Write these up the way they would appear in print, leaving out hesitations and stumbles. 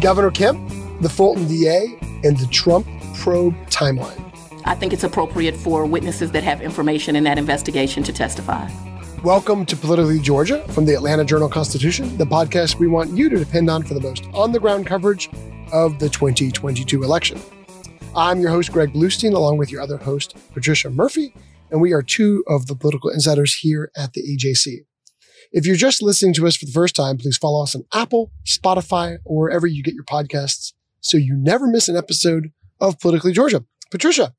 Governor Kemp, the Fulton DA, and the Trump probe timeline. I think it's appropriate for witnesses that have information in that investigation to testify. Welcome to Politically Georgia from the Atlanta Journal-Constitution, the podcast we want you to depend on for the most on-the-ground coverage of the 2022 election. I'm your host, Greg Bluestein, along with your other host, Patricia Murphy, and we are two of the political insiders here at the AJC. If you're just listening to us for the first time, please follow us on Apple, Spotify, or wherever you get your podcasts so you never miss an episode of Politically Georgia. Patricia,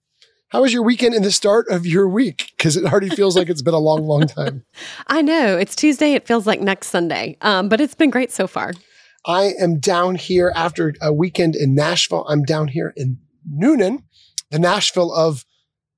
how was your weekend and the start of your week? Because it already feels like it's been a long, long time. I know. It's Tuesday. It feels like next Sunday. But it's been great so far. I am down here after a weekend in Nashville. I'm down here in Newnan, the Nashville of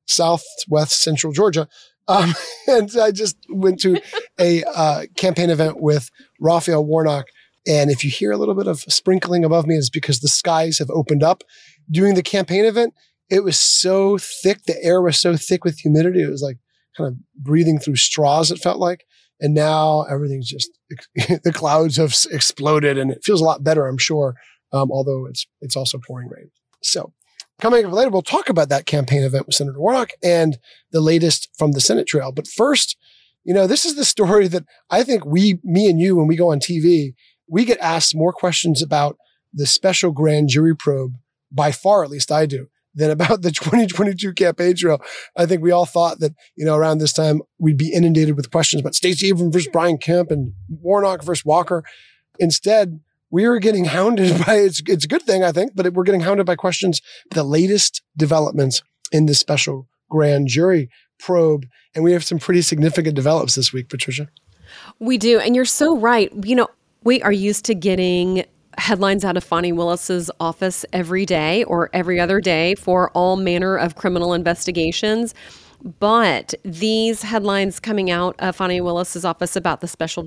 Southwest Central Georgia. And I just went to a campaign event with Raphael Warnock. And if you hear a little bit of sprinkling above me, it's because the skies have opened up. During the campaign event, it was so thick. The air was so thick with humidity. It was like kind of breathing through straws, it felt like. And now everything's just, the clouds have exploded and it feels a lot better, I'm sure. Although it's also pouring rain. So coming up later, we'll talk about that campaign event with Senator Warnock and the latest from the Senate trail. But first, you know, this is the story that I think me and you, when we go on TV, we get asked more questions about the special grand jury probe, by far, at least I do, than about the 2022 campaign trail. I think we all thought that, you know, around this time, we'd be inundated with questions about Stacey Abrams versus Brian Kemp and Warnock versus Walker. Instead, we are getting hounded by, it's a good thing, I think, but we're getting hounded by questions, the latest developments in this special grand jury probe. And we have some pretty significant developments this week, Patricia. We do. And you're so right. You know, we are used to getting headlines out of Fani Willis's office every day or every other day for all manner of criminal investigations. But these headlines coming out of Fani Willis's office about the special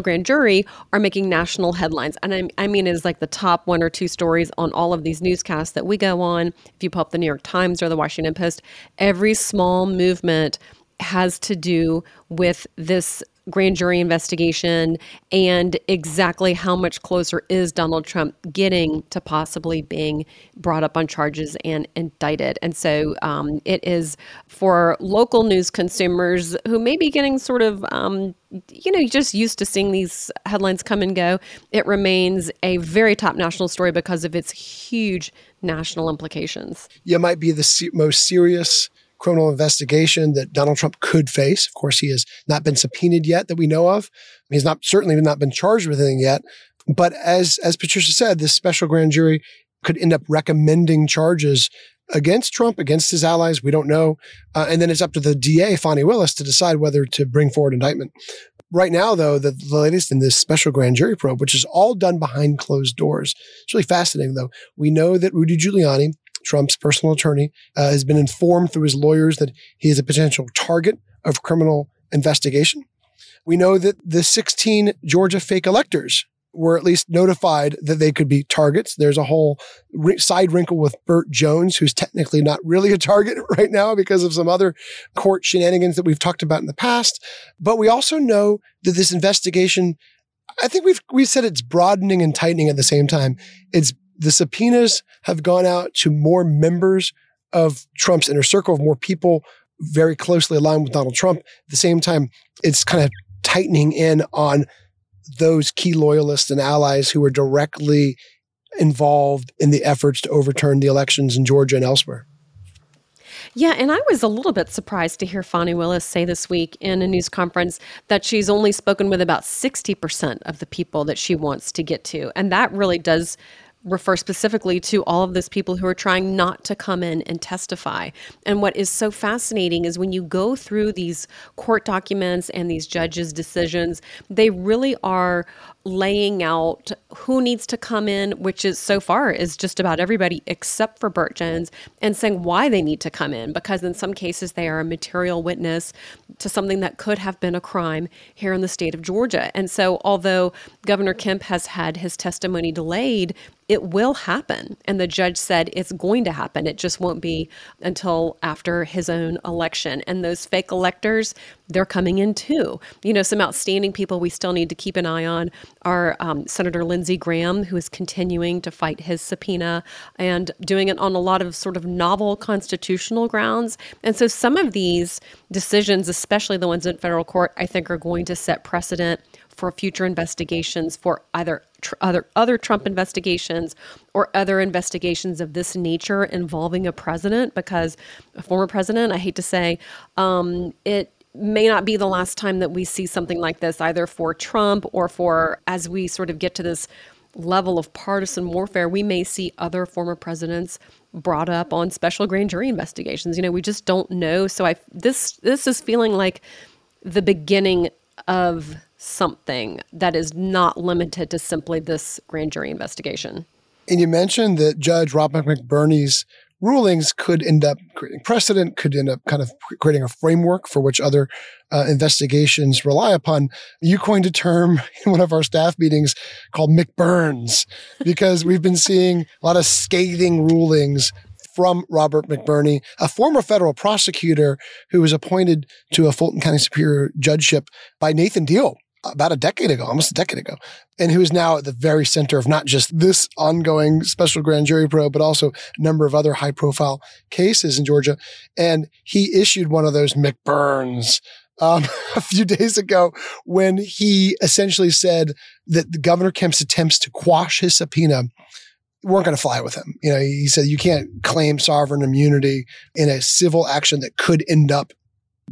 grand jury are making national headlines. And I mean, it is like the top 1 or 2 stories on all of these newscasts that we go on. If you pull up the New York Times or the Washington Post, every small movement has to do with this grand jury investigation and exactly how much closer is Donald Trump getting to possibly being brought up on charges and indicted. And so it is for local news consumers who may be getting sort of, you know, just used to seeing these headlines come and go. It remains a very top national story because of its huge national implications. It might be the most serious criminal investigation that Donald Trump could face. Of course, he has not been subpoenaed yet that we know of. He's not certainly not been charged with anything yet. But as Patricia said, this special grand jury could end up recommending charges against Trump, against his allies. We don't know. And then it's up to the DA, Fani Willis, to decide whether to bring forward indictment. Right now, though, the latest in this special grand jury probe, which is all done behind closed doors. It's really fascinating, though. We know that Rudy Giuliani, Trump's personal attorney, has been informed through his lawyers that he is a potential target of criminal investigation. We know that the 16 Georgia fake electors were at least notified that they could be targets. There's a whole side wrinkle with Burt Jones, who's technically not really a target right now because of some other court shenanigans that we've talked about in the past. But we also know that this investigation, I think we've said it's broadening and tightening at the same time. The subpoenas have gone out to more members of Trump's inner circle, more people very closely aligned with Donald Trump. At the same time, it's kind of tightening in on those key loyalists and allies who were directly involved in the efforts to overturn the elections in Georgia and elsewhere. Yeah, and I was a little bit surprised to hear Fani Willis say this week in a news conference that she's only spoken with about 60% of the people that she wants to get to. And that really does refer specifically to all of those people who are trying not to come in and testify. And what is so fascinating is when you go through these court documents and these judges' decisions, they really are laying out who needs to come in, which is so far is just about everybody except for Burt Jones, and saying why they need to come in, because in some cases they are a material witness to something that could have been a crime here in the state of Georgia. And so although Governor Kemp has had his testimony delayed, it will happen. And the judge said it's going to happen. It just won't be until after his own election. And those fake electors, they're coming in too. You know, some outstanding people we still need to keep an eye on are Senator Lindsey Graham, who is continuing to fight his subpoena and doing it on a lot of sort of novel constitutional grounds. And so some of these decisions, especially the ones in federal court, I think are going to set precedent for future investigations, for either other Trump investigations or other investigations of this nature involving a president, because a former president, I hate to say, it may not be the last time that we see something like this, either for Trump or for, as we sort of get to this level of partisan warfare, we may see other former presidents brought up on special grand jury investigations. You know, we just don't know. So this is feeling like the beginning of something that is not limited to simply this grand jury investigation. And you mentioned that Judge Robert McBurney's rulings could end up creating precedent, could end up kind of creating a framework for which other investigations rely upon. You coined a term in one of our staff meetings called McBurns, because we've been seeing a lot of scathing rulings from Robert McBurney, a former federal prosecutor who was appointed to a Fulton County Superior Judgeship by Nathan Deal about a decade ago, almost a decade ago, and who is now at the very center of not just this ongoing special grand jury probe, but also a number of other high-profile cases in Georgia. And he issued one of those McBurns a few days ago when he essentially said that Governor Kemp's attempts to quash his subpoena weren't going to fly with him. You know, he said you can't claim sovereign immunity in a civil action that could end up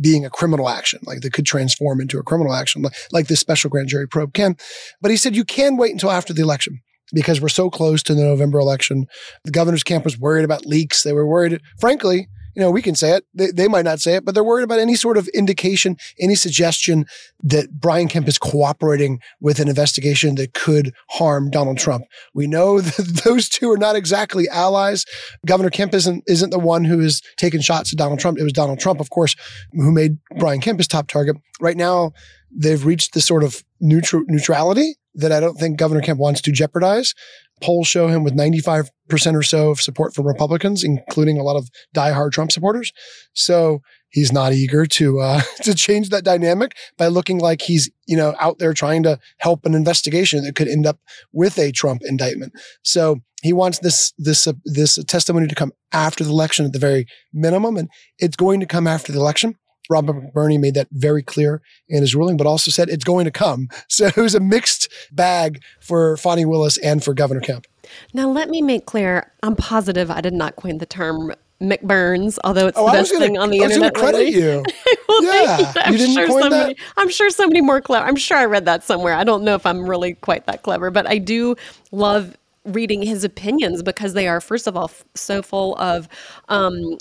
being a criminal action, like that could transform into a criminal action, like this special grand jury probe can. But he said you can wait until after the election because we're so close to the November election. The governor's camp was worried about leaks. They were worried, frankly, you know, we can say it. They might not say it, but they're worried about any sort of indication, any suggestion that Brian Kemp is cooperating with an investigation that could harm Donald Trump. We know that those two are not exactly allies. Governor Kemp isn't the one who is taking shots at Donald Trump. It was Donald Trump, of course, who made Brian Kemp his top target. Right now, they've reached this sort of neutrality that I don't think Governor Kemp wants to jeopardize. Polls show him with 95% or so of support from Republicans, including a lot of diehard Trump supporters. So he's not eager to change that dynamic by looking like he's, you know, out there trying to help an investigation that could end up with a Trump indictment. So he wants this testimony to come after the election at the very minimum, and it's going to come after the election. Robert McBurney made that very clear in his ruling, but also said it's going to come. So it was a mixed bag for Fani Willis and for Governor Kemp. Now, let me make clear, I'm positive I did not coin the term McBurns, although it's the best thing on the internet. I was going to credit you. Well, yeah, you didn't coin that? I'm sure somebody more clever. I'm sure I read that somewhere. I don't know if I'm really quite that clever, but I do love reading his opinions because they are, first of all, so full of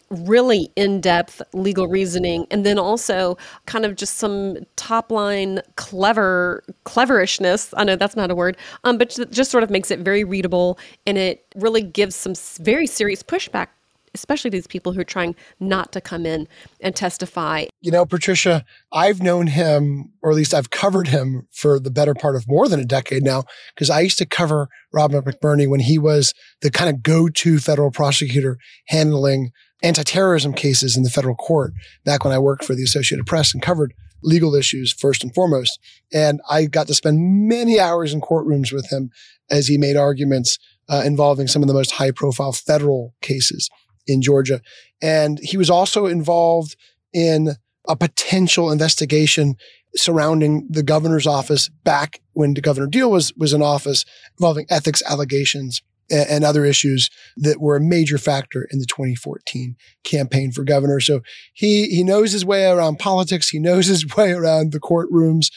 really in-depth legal reasoning, and then also kind of just some top-line cleverishness. I know that's not a word, but just sort of makes it very readable, and it really gives some very serious pushback, especially these people who are trying not to come in and testify. You know, Patricia, I've known him, or at least I've covered him for the better part of more than a decade now, because I used to cover Robert McBurney when he was the kind of go-to federal prosecutor handling anti-terrorism cases in the federal court back when I worked for the Associated Press and covered legal issues first and foremost. And I got to spend many hours in courtrooms with him as he made arguments involving some of the most high-profile federal cases in Georgia. And he was also involved in a potential investigation surrounding the governor's office back when Governor Deal was in office, involving ethics allegations and other issues that were a major factor in the 2014 campaign for governor. So he knows his way around politics. He knows his way around the courtrooms.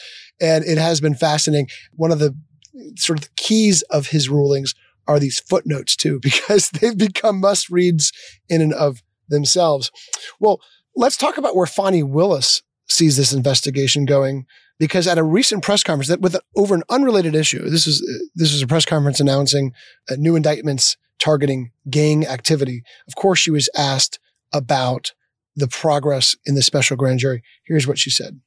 And it has been fascinating. One of the sort of the keys of his rulings are these footnotes too, because they've become must-reads in and of themselves. Well, let's talk about where Fani Willis sees this investigation going, because at a recent press conference that over an unrelated issue, this was a press conference announcing new indictments targeting gang activity. Of course, she was asked about the progress in the special grand jury. Here's what she said.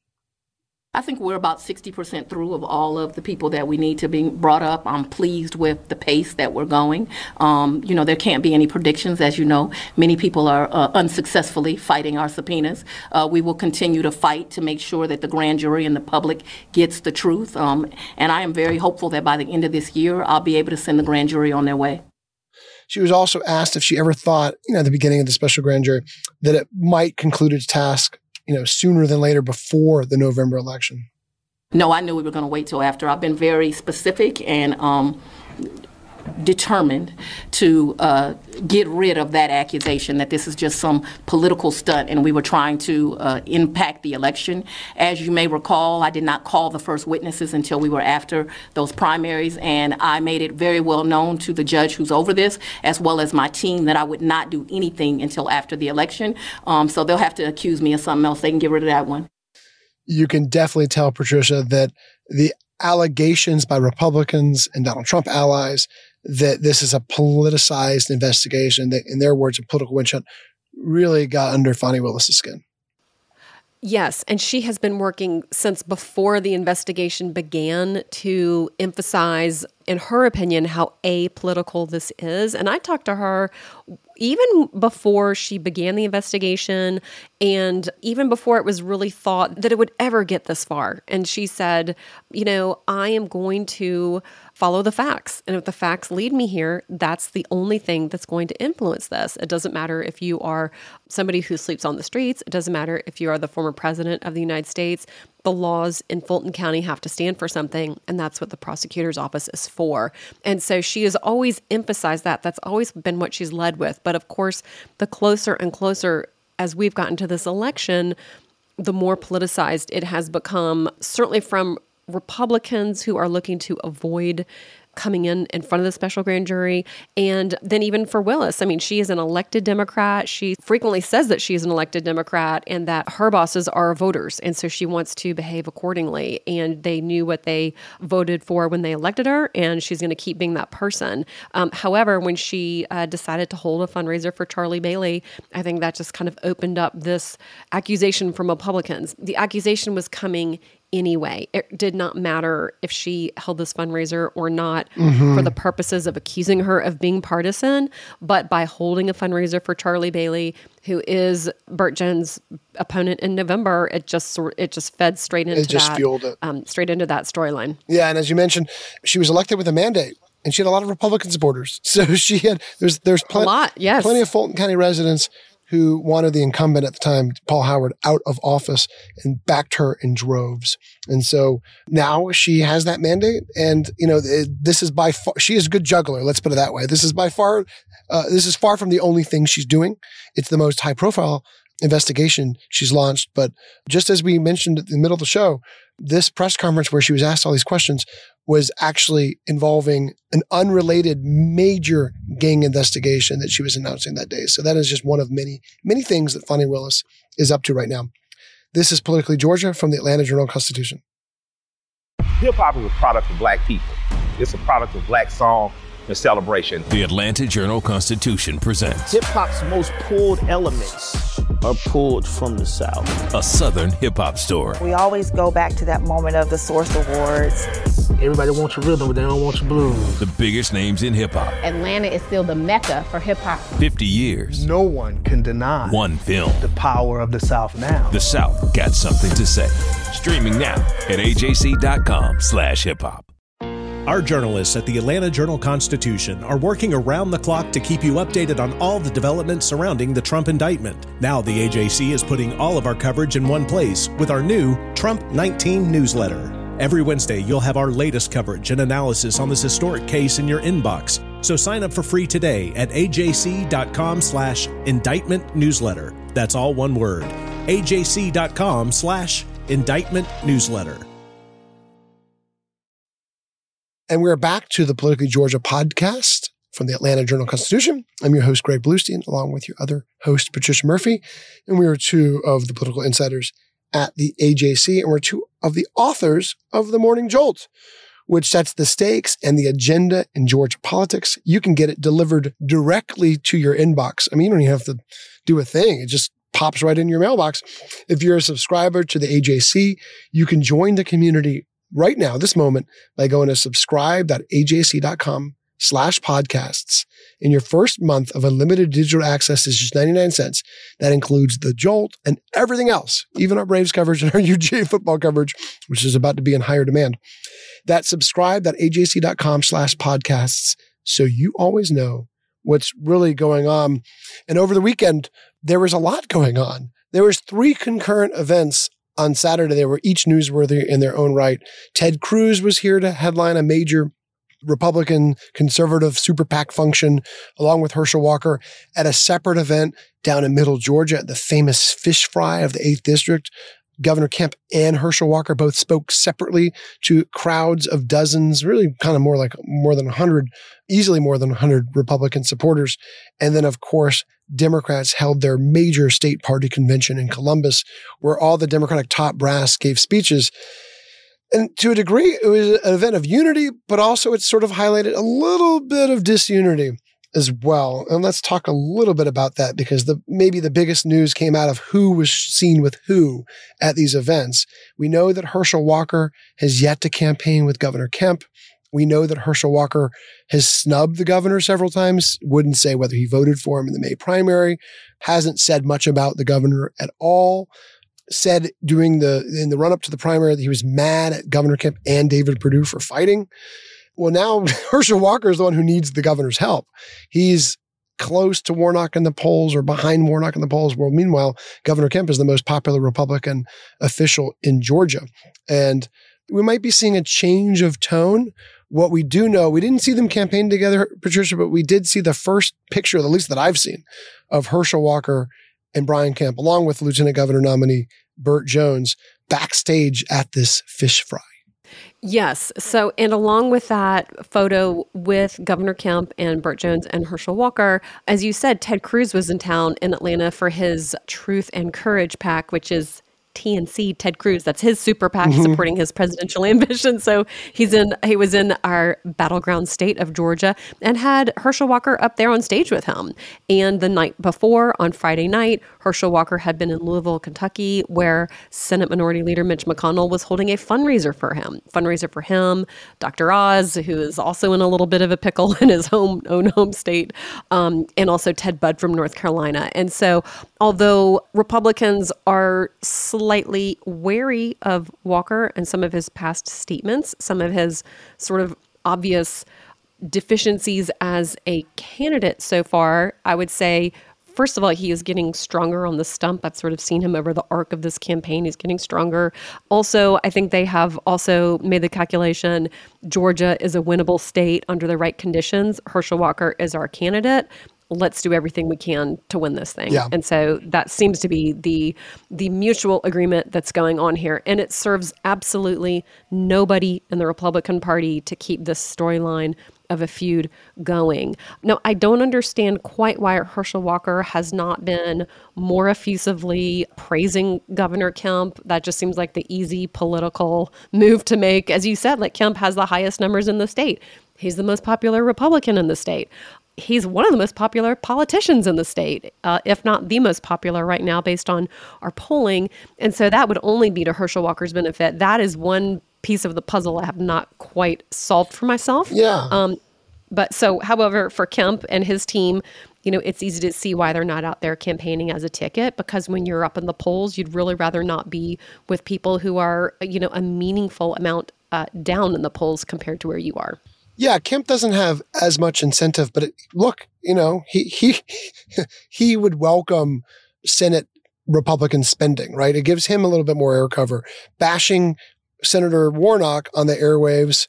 I think we're about 60% through of all of the people that we need to be brought up. I'm pleased with the pace that we're going. There can't be any predictions. As you know, many people are unsuccessfully fighting our subpoenas. We will continue to fight to make sure that the grand jury and the public gets the truth. And I am very hopeful that by the end of this year, I'll be able to send the grand jury on their way. She was also asked if she ever thought, at the beginning of the special grand jury, that it might conclude its task sooner than later before the November election. No, I knew we were going to wait till after. I've been very specific and determined to get rid of that accusation that this is just some political stunt and we were trying to impact the election. As you may recall, I did not call the first witnesses until we were after those primaries, and I made it very well known to the judge who's over this, as well as my team, that I would not do anything until after the election. So they'll have to accuse me of something else. They can get rid of that one. You can definitely tell, Patricia, that the allegations by Republicans and Donald Trump allies that this is a politicized investigation, that, in their words, a political witch hunt, really got under Fani Willis's skin. Yes, and she has been working since before the investigation began to emphasize, in her opinion, how apolitical this is. And I talked to her even before she began the investigation and even before it was really thought that it would ever get this far. And she said, I am going to follow the facts. And if the facts lead me here, that's the only thing that's going to influence this. It doesn't matter if you are somebody who sleeps on the streets. It doesn't matter if you are the former president of the United States. The laws in Fulton County have to stand for something, and that's what the prosecutor's office is for. And so she has always emphasized that. That's always been what she's led with. But of course, the closer and closer as we've gotten to this election, the more politicized it has become, certainly from Republicans who are looking to avoid coming in front of the special grand jury. And then even for Willis, she is an elected Democrat. She frequently says that she is an elected Democrat and that her bosses are voters. And so she wants to behave accordingly. And they knew what they voted for when they elected her, and she's going to keep being that person. However, when she decided to hold a fundraiser for Charlie Bailey, I think that just kind of opened up this accusation from Republicans. The accusation was coming anyway. It did not matter if she held this fundraiser or not for the purposes of accusing her of being partisan, but by holding a fundraiser for Charlie Bailey, who is Burt Jones' opponent in November, it just fed straight into that. It just fueled it. Straight into that storyline. Yeah, and as you mentioned, she was elected with a mandate, and she had a lot of Republican supporters. So she had, plenty of Fulton County residents who wanted the incumbent at the time, Paul Howard, out of office and backed her in droves. And so now she has that mandate. And, this is by far, she is a good juggler. Let's put it that way. This is far from the only thing she's doing. It's the most high profile investigation she's launched. But just as we mentioned at the middle of the show, this press conference where she was asked all these questions was actually involving an unrelated major gang investigation that she was announcing that day. So that is just one of many, many things that Fani Willis is up to right now. This is Politically Georgia from the Atlanta Journal-Constitution. Hip-hop is a product of Black people. It's a product of Black song and celebration. The Atlanta Journal-Constitution presents. Hip-hop's most pulled elements are pulled from the South. A Southern hip-hop story. We always go back to that moment of the Source Awards. Everybody wants your rhythm, but they don't want your blues. The biggest names in hip-hop. Atlanta is still the mecca for hip-hop. 50 years. No one can deny one film. The power of the South now. The South got something to say. Streaming now at ajc.com/hiphop. Our journalists at the Atlanta Journal-Constitution are working around the clock to keep you updated on all the developments surrounding the Trump indictment. Now the AJC is putting all of our coverage in one place with our new Trump 19 newsletter. Every Wednesday, you'll have our latest coverage and analysis on this historic case in your inbox. So sign up for free today at ajc.com/indictment newsletter. That's all one word, ajc.com/indictment newsletter. And we're back to the Politically Georgia podcast from the Atlanta Journal-Constitution. I'm your host, Greg Bluestein, along with your other host, Patricia Murphy. And we are two of the political insiders at the AJC, and we're two of the authors of The Morning Jolt, which sets the stakes and the agenda in Georgia politics. You can get it delivered directly to your inbox. I mean, you don't even have to do a thing. It just pops right in your mailbox. If you're a subscriber to the AJC, you can join the community right now, this moment, by going to subscribe.ajc.com/podcasts. In your first month of unlimited digital access is just 99 cents. That includes the Jolt and everything else, even our Braves coverage and our UGA football coverage, which is about to be in higher demand. That's subscribe.ajc.com/podcasts, so you always know what's really going on. And over the weekend, there was a lot going on. There was three concurrent events on Saturday. They were each newsworthy in their own right. Ted Cruz was here to headline a major Republican conservative super PAC function, along with Herschel Walker, at a separate event down in Middle Georgia at the famous Fish Fry of the 8th District. Governor Kemp and Herschel Walker both spoke separately to crowds of dozens, really kind of easily more than 100 Republican supporters. And then, of course, Democrats held their major state party convention in Columbus, where all the Democratic top brass gave speeches. And to a degree, it was an event of unity, but also it sort of highlighted a little bit of disunity as well. And let's talk a little bit about that, because maybe the biggest news came out of who was seen with who at these events. We know that Herschel Walker has yet to campaign with Governor Kemp. We know that Herschel Walker has snubbed the governor several times, wouldn't say whether he voted for him in the May primary, hasn't said much about the governor at all. Said during in the run-up to the primary that he was mad at Governor Kemp and David Perdue for fighting. Well, now Herschel Walker is the one who needs the governor's help. He's close to Warnock in the polls, or behind Warnock in the polls. Well, meanwhile, Governor Kemp is the most popular Republican official in Georgia. And we might be seeing a change of tone. What we do know, we didn't see them campaign together, Patricia, but we did see the first picture, at least that I've seen, of Herschel Walker and Brian Kemp, along with Lieutenant Governor nominee Burt Jones, backstage at this fish fry. Yes. So, and along with that photo with Governor Kemp and Burt Jones and Herschel Walker, as you said, Ted Cruz was in town in Atlanta for his Truth and Courage PAC, which is TNC, Ted Cruz. That's his super PAC supporting his presidential ambition. So he was in our battleground state of Georgia and had Herschel Walker up there on stage with him. And the night before, on Friday night, Herschel Walker had been in Louisville, Kentucky, where Senate Minority Leader Mitch McConnell was holding a fundraiser for him, Dr. Oz, who is also in a little bit of a pickle in his own home state, and also Ted Budd from North Carolina. And so, although Republicans are slightly wary of Walker and some of his past statements, some of his sort of obvious deficiencies as a candidate so far, I would say, first of all, he is getting stronger on the stump. I've sort of seen him over the arc of this campaign. He's getting stronger. Also, I think they have also made the calculation, Georgia is a winnable state under the right conditions. Herschel Walker is our candidate. Let's do everything we can to win this thing. Yeah. And so that seems to be the mutual agreement that's going on here. And it serves absolutely nobody in the Republican Party to keep this storyline of a feud going. Now, I don't understand quite why Herschel Walker has not been more effusively praising Governor Kemp. That just seems like the easy political move to make. As you said, like, Kemp has the highest numbers in the state. He's the most popular Republican in the state. He's one of the most popular politicians in the state, if not the most popular right now based on our polling. And so that would only be to Herschel Walker's benefit. That is one piece of the puzzle I have not quite solved for myself. Yeah. However, for Kemp and his team, you know, it's easy to see why they're not out there campaigning as a ticket, because when you're up in the polls, you'd really rather not be with people who are, you know, a meaningful amount down in the polls compared to where you are. Yeah, Kemp doesn't have as much incentive, but look, you know, he would welcome Senate Republican spending, right? It gives him a little bit more air cover. Bashing Senator Warnock on the airwaves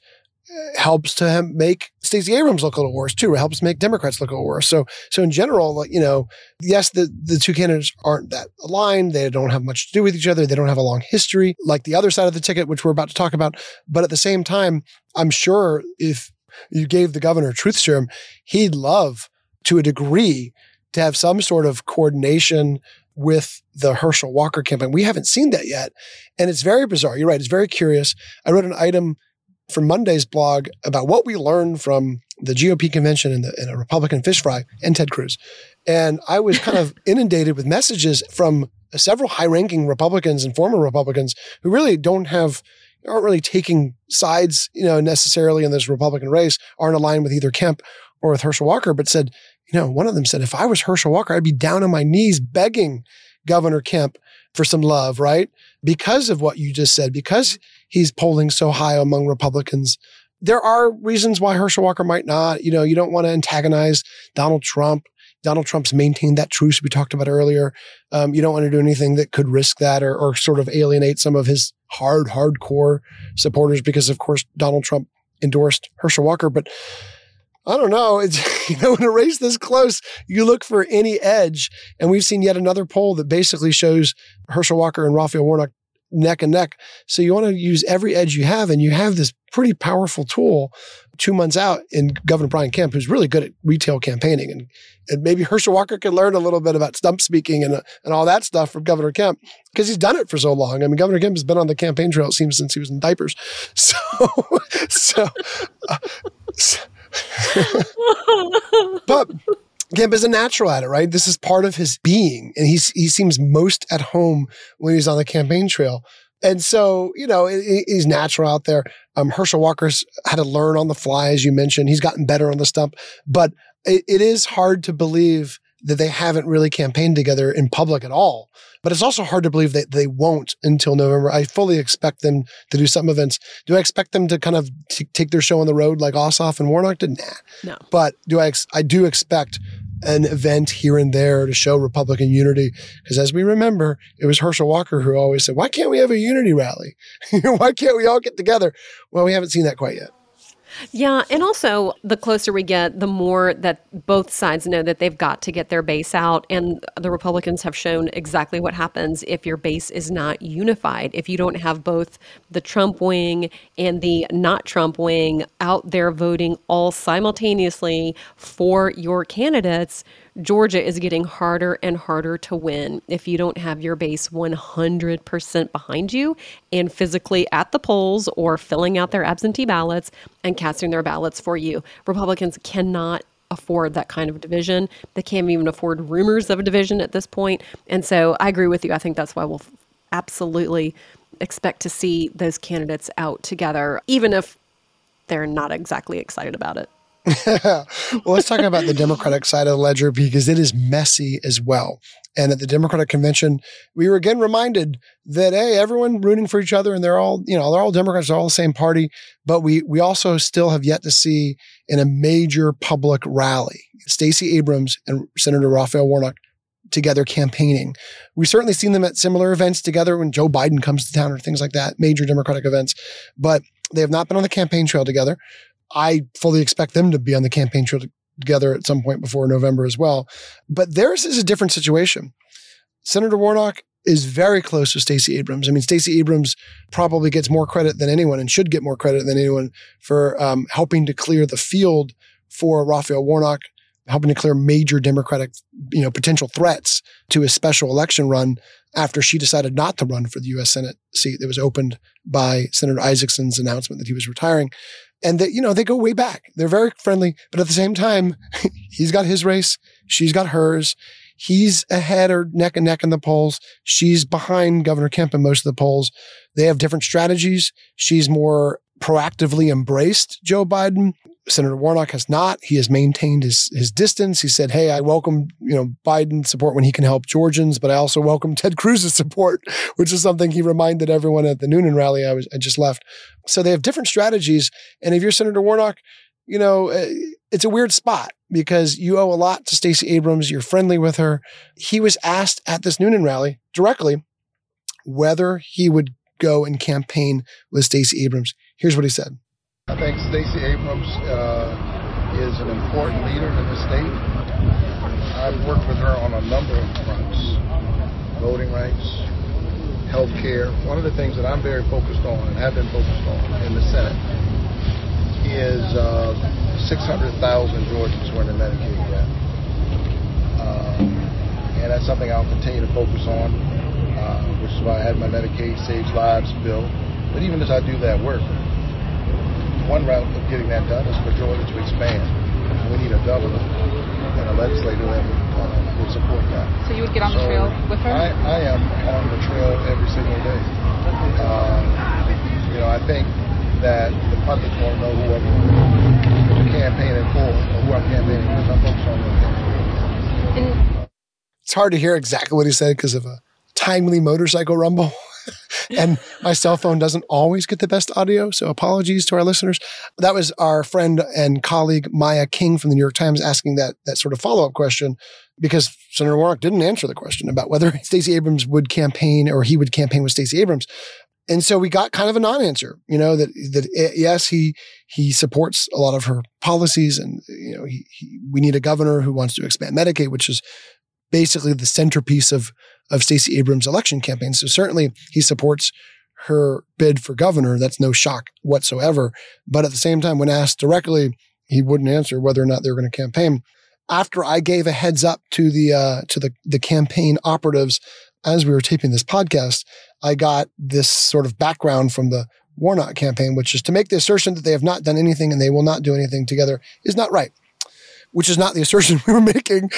helps to make Stacey Abrams look a little worse too. It helps make Democrats look a little worse. So in general, you know, yes, the two candidates aren't that aligned. They don't have much to do with each other. They don't have a long history like the other side of the ticket, which we're about to talk about. But at the same time, I'm sure if you gave the governor a truth serum, he'd love to a degree to have some sort of coordination with the Herschel Walker campaign. We haven't seen that yet. And it's very bizarre. You're right. It's very curious. I wrote an item from Monday's blog about what we learned from the GOP convention and a Republican fish fry and Ted Cruz. And I was kind of inundated with messages from several high-ranking Republicans and former Republicans who really aren't really taking sides, you know, necessarily in this Republican race, aren't aligned with either Kemp or with Herschel Walker, but said, you know, one of them said, if I was Herschel Walker, I'd be down on my knees begging Governor Kemp for some love, right? Because of what you just said, because he's polling so high among Republicans. There are reasons why Herschel Walker might not. You know, you don't want to antagonize Donald Trump. Donald Trump's maintained that truce we talked about earlier. You don't want to do anything that could risk that or sort of alienate some of his hardcore supporters because, of course, Donald Trump endorsed Herschel Walker. But I don't know. It's, you know, in a race this close, you look for any edge. And we've seen yet another poll that basically shows Herschel Walker and Raphael Warnock neck and neck. So you want to use every edge you have. And you have this pretty powerful tool 2 months out in Governor Brian Kemp, who's really good at retail campaigning. And maybe Herschel Walker could learn a little bit about stump speaking and all that stuff from Governor Kemp because he's done it for so long. I mean, Governor Kemp has been on the campaign trail, it seems, since he was in diapers. But Kemp is a natural at it, right? This is part of his being, and he seems most at home when he's on the campaign trail. And so, you know, he's natural out there. Herschel Walker's had to learn on the fly, as you mentioned. He's gotten better on the stump, but it is hard to believe that they haven't really campaigned together in public at all. But it's also hard to believe that they won't until November. I fully expect them to do some events. Do I expect them to kind of take their show on the road like Ossoff and Warnock did? Nah. No. But I do expect an event here and there to show Republican unity. Because as we remember, it was Herschel Walker who always said, why can't we have a unity rally? Why can't we all get together? Well, we haven't seen that quite yet. Yeah. And also, the closer we get, the more that both sides know that they've got to get their base out. And the Republicans have shown exactly what happens if your base is not unified. If you don't have both the Trump wing and the not Trump wing out there voting all simultaneously for your candidates, Georgia is getting harder and harder to win if you don't have your base 100% behind you and physically at the polls or filling out their absentee ballots and casting their ballots for you. Republicans cannot afford that kind of division. They can't even afford rumors of a division at this point. And so I agree with you. I think that's why we'll absolutely expect to see those candidates out together, even if they're not exactly excited about it. Well, let's talk about the Democratic side of the ledger because it is messy as well. And at the Democratic convention, we were again reminded that, hey, everyone rooting for each other and they're all, you know, they're all Democrats, they're all the same party. But we also still have yet to see in a major public rally, Stacey Abrams and Senator Raphael Warnock together campaigning. We've certainly seen them at similar events together when Joe Biden comes to town or things like that, major Democratic events. But they have not been on the campaign trail together. I fully expect them to be on the campaign trail together at some point before November as well. But theirs is a different situation. Senator Warnock is very close with Stacey Abrams. I mean, Stacey Abrams probably gets more credit than anyone and should get more credit than anyone for helping to clear the field for Raphael Warnock, helping to clear major Democratic, you know, potential threats to his special election run after she decided not to run for the U.S. Senate seat that was opened by Senator Isaacson's announcement that he was retiring. And that, you know, they go way back. They're very friendly. But at the same time, he's got his race. She's got hers. He's ahead or neck and neck in the polls. She's behind Governor Kemp in most of the polls. They have different strategies. She's more proactively embraced Joe Biden Senator Warnock has not. He has maintained his distance. He said, hey, I welcome, Biden's support when he can help Georgians, but I also welcome Ted Cruz's support, which is something he reminded everyone at the Noonan rally I just left. So they have different strategies. And if you're Senator Warnock, it's a weird spot because you owe a lot to Stacey Abrams. You're friendly with her. He was asked at this Noonan rally directly whether he would go and campaign with Stacey Abrams. Here's what he said. I think Stacey Abrams is an important leader in the state. I've worked with her on a number of fronts, voting rights, health care. One of the things that I'm very focused on and have been focused on in the Senate is 600,000 Georgians who are in the Medicaid gap. And that's something I'll continue to focus on, which is why I had my Medicaid Saves Lives bill. But even as I do that work, one route of getting that done is for Georgia to expand. We need a governor and a legislator that would support that. So you would get on the trail with her? I am on the trail every single day. I think that the public won't know who I'm campaigning for or who I'm campaigning because I'm focused on them. It's hard to hear exactly what he said because of a timely motorcycle rumble. And my cell phone doesn't always get the best audio, so apologies to our listeners. That was our friend and colleague Maya King from the New York Times asking that sort of follow-up question because Senator Warnock didn't answer the question about whether Stacey Abrams would campaign or he would campaign with Stacey Abrams. And so we got kind of a non-answer, that yes, he supports a lot of her policies and, we need a governor who wants to expand Medicaid, which is basically the centerpiece of Stacey Abrams' election campaign. So certainly he supports her bid for governor. That's no shock whatsoever. But at the same time, when asked directly, he wouldn't answer whether or not they were going to campaign. After I gave a heads up to the campaign operatives as we were taping this podcast, I got this sort of background from the Warnock campaign, which is to make the assertion that they have not done anything and they will not do anything together is not right. Which is not the assertion we were making.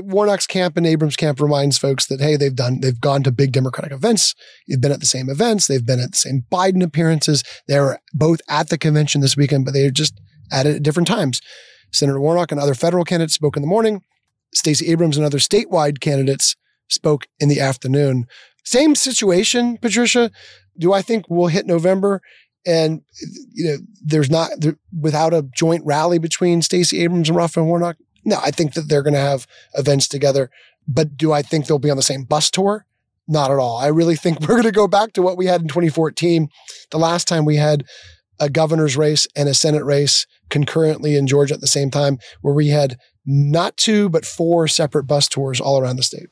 Warnock's camp and Abrams' camp reminds folks that, hey, they've gone to big Democratic events. They've been at the same events. They've been at the same Biden appearances. They're both at the convention this weekend, but they're just at it at different times. Senator Warnock and other federal candidates spoke in the morning. Stacey Abrams and other statewide candidates spoke in the afternoon. Same situation, Patricia. Do I think we'll hit November? And, without a joint rally between Stacey Abrams and Raphael Warnock, no, I think that they're going to have events together. But do I think they'll be on the same bus tour? Not at all. I really think we're going to go back to what we had in 2014. The last time we had a governor's race and a Senate race concurrently in Georgia at the same time, where we had not two, but four separate bus tours all around the state.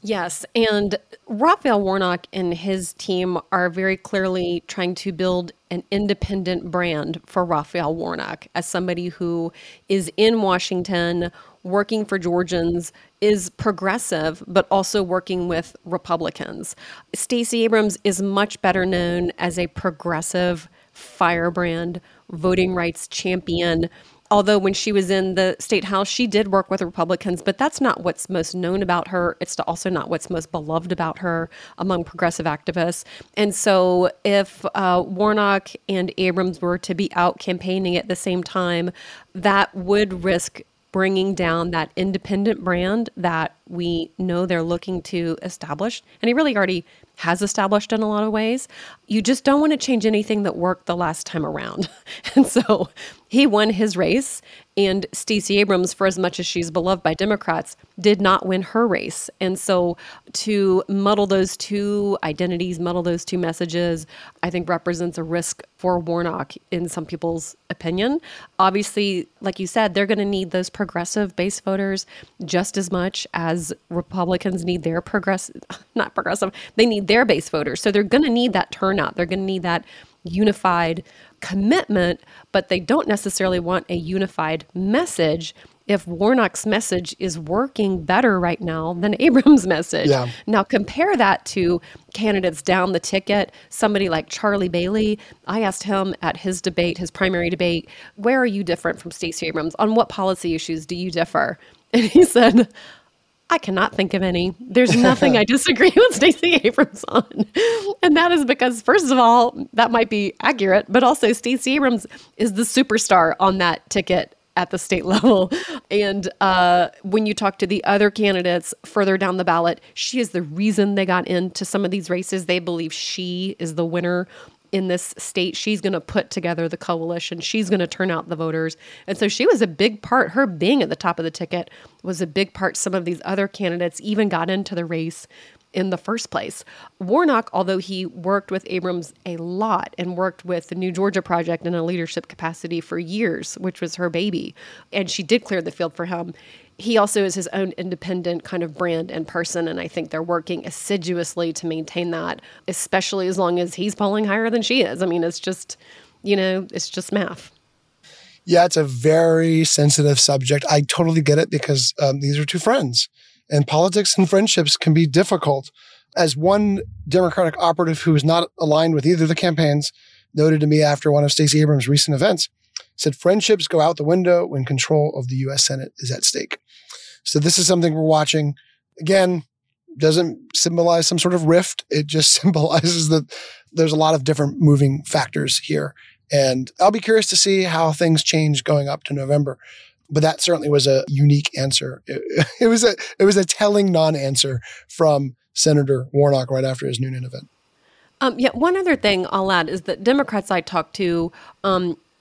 Yes. And Raphael Warnock and his team are very clearly trying to build an independent brand for Raphael Warnock as somebody who is in Washington, working for Georgians, is progressive, but also working with Republicans. Stacey Abrams is much better known as a progressive firebrand, voting rights champion. Although when she was in the state house, she did work with Republicans, but that's not what's most known about her. It's also not what's most beloved about her among progressive activists. And so if Warnock and Abrams were to be out campaigning at the same time, that would risk bringing down that independent brand that we know they're looking to establish. And he really already has established in a lot of ways. You just don't want to change anything that worked the last time around. And so he won his race, and Stacey Abrams, for as much as she's beloved by Democrats, did not win her race. And so to muddle those two identities, muddle those two messages, I think represents a risk for Warnock in some people's opinion. Obviously, like you said, they're going to need those progressive base voters just as much as Republicans need their they need their base voters. So they're going to need that turnout. They're going to need that unified commitment, but they don't necessarily want a unified message if Warnock's message is working better right now than Abrams' message. Yeah. Now compare that to candidates down the ticket, somebody like Charlie Bailey. I asked him at his debate, his primary debate, where are you different from Stacey Abrams? On what policy issues do you differ? And he said, I cannot think of any. There's nothing I disagree with Stacey Abrams on. And that is because, first of all, that might be accurate, but also Stacey Abrams is the superstar on that ticket at the state level. And when you talk to the other candidates further down the ballot, she is the reason they got into some of these races. They believe she is the winner in this state. She's going to put together the coalition. She's going to turn out the voters. And so she was a big part. Her being at the top of the ticket was a big part. Some of these other candidates even got into the race in the first place. Warnock, although he worked with Abrams a lot and worked with the New Georgia Project in a leadership capacity for years, which was her baby, and she did clear the field for him, he also is his own independent kind of brand and person, and I think they're working assiduously to maintain that, especially as long as he's polling higher than she is. I mean, it's just, you know, it's just math. Yeah, it's a very sensitive subject. I totally get it because these are two friends, and politics and friendships can be difficult. As one Democratic operative who is not aligned with either of the campaigns noted to me after one of Stacey Abrams' recent events, said friendships go out the window when control of the U.S. Senate is at stake. So this is something we're watching. Again, doesn't symbolize some sort of rift. It just symbolizes that there's a lot of different moving factors here. And I'll be curious to see how things change going up to November. But that certainly was a unique answer. It was a telling non-answer from Senator Warnock right after his Noonan event. Yeah, one other thing I'll add is that Democrats I talked to,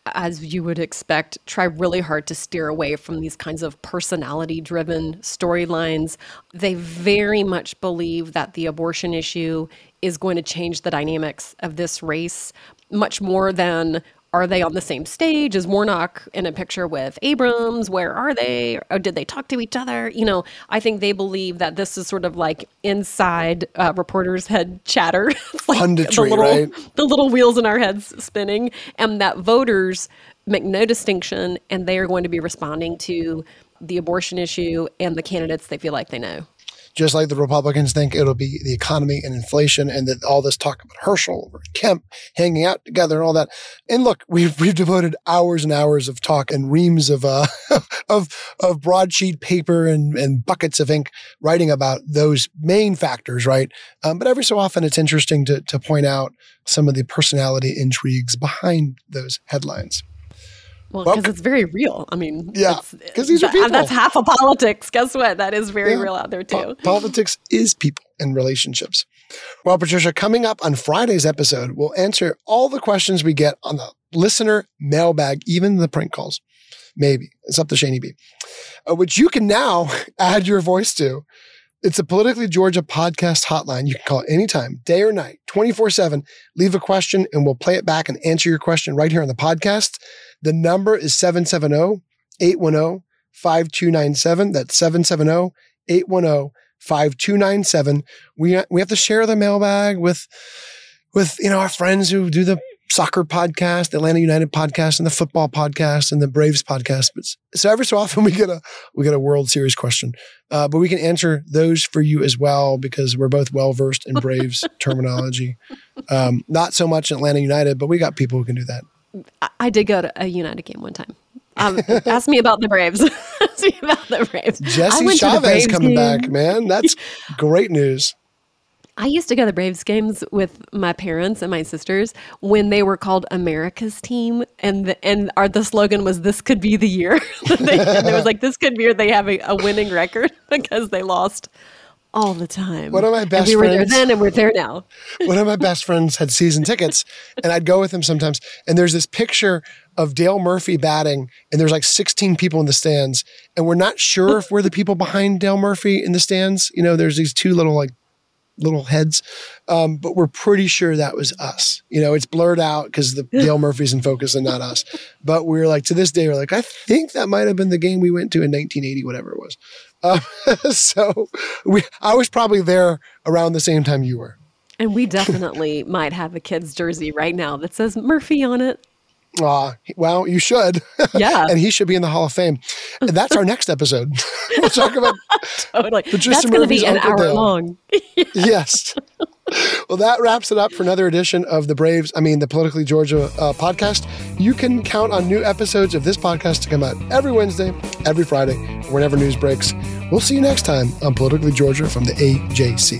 as you would expect, try really hard to steer away from these kinds of personality-driven storylines. They very much believe that the abortion issue is going to change the dynamics of this race much more than, are they on the same stage? Is Warnock in a picture with Abrams? Where are they? Or did they talk to each other? You know, I think they believe that this is sort of like inside reporters' head chatter. It's like the little wheels in our heads spinning, and that voters make no distinction, and they are going to be responding to the abortion issue and the candidates they feel like they know. Just like the Republicans think it'll be the economy and inflation, and that all this talk about Herschel or Kemp hanging out together and all that. And look, we've devoted hours and hours of talk and reams of of broadsheet paper and buckets of ink writing about those main factors, right? But every so often, it's interesting to point out some of the personality intrigues behind those headlines. Well, because it's very real. I mean, yeah, because these are people. That's half of politics. Guess what? That is very real out there, too. Politics is people and relationships. Well, Patricia, coming up on Friday's episode, we'll answer all the questions we get on the listener mailbag, even the prank calls. Maybe. It's up to Shani B, which you can now add your voice to. It's a Politically Georgia podcast hotline. You can call it anytime, day or night, 24/7. Leave a question, and we'll play it back and answer your question right here on the podcast. The number is 770-810-5297. That's 770-810-5297. We have to share the mailbag with our friends who do the soccer podcast, the Atlanta United podcast, and the football podcast, and the Braves podcast. But so every so often we get a World Series question, but we can answer those for you as well because we're both well versed in Braves terminology. Not so much Atlanta United, but we got people who can do that. I did go to a United game one time. Ask me about the Braves. Jesse Chavez coming back, man. That's great news. I used to go to Braves games with my parents and my sisters when they were called America's team, and the slogan was "This could be the year." And it was like this could be, or they have a winning record because they lost all the time. One of my best friends. We were there then, and we're there now. One of my best friends had season tickets, and I'd go with him sometimes. And there's this picture of Dale Murphy batting, and there's like 16 people in the stands, and we're not sure if we're the people behind Dale Murphy in the stands. You know, there's these two little heads. But we're pretty sure that was us. You know, it's blurred out because the Dale Murphy's in focus and not us. But we're like, to this day, we're like, I think that might've been the game we went to in 1980, whatever it was. I was probably there around the same time you were. And we definitely might have a kid's jersey right now that says Murphy on it. Well, you should. Yeah. And he should be in the Hall of Fame. And that's our next episode. We'll talk about totally. That's going to be an hour long. Yes. Well, that wraps it up for another edition of the Politically Georgia podcast. You can count on new episodes of this podcast to come out every Wednesday, every Friday, whenever news breaks. We'll see you next time on Politically Georgia from the AJC.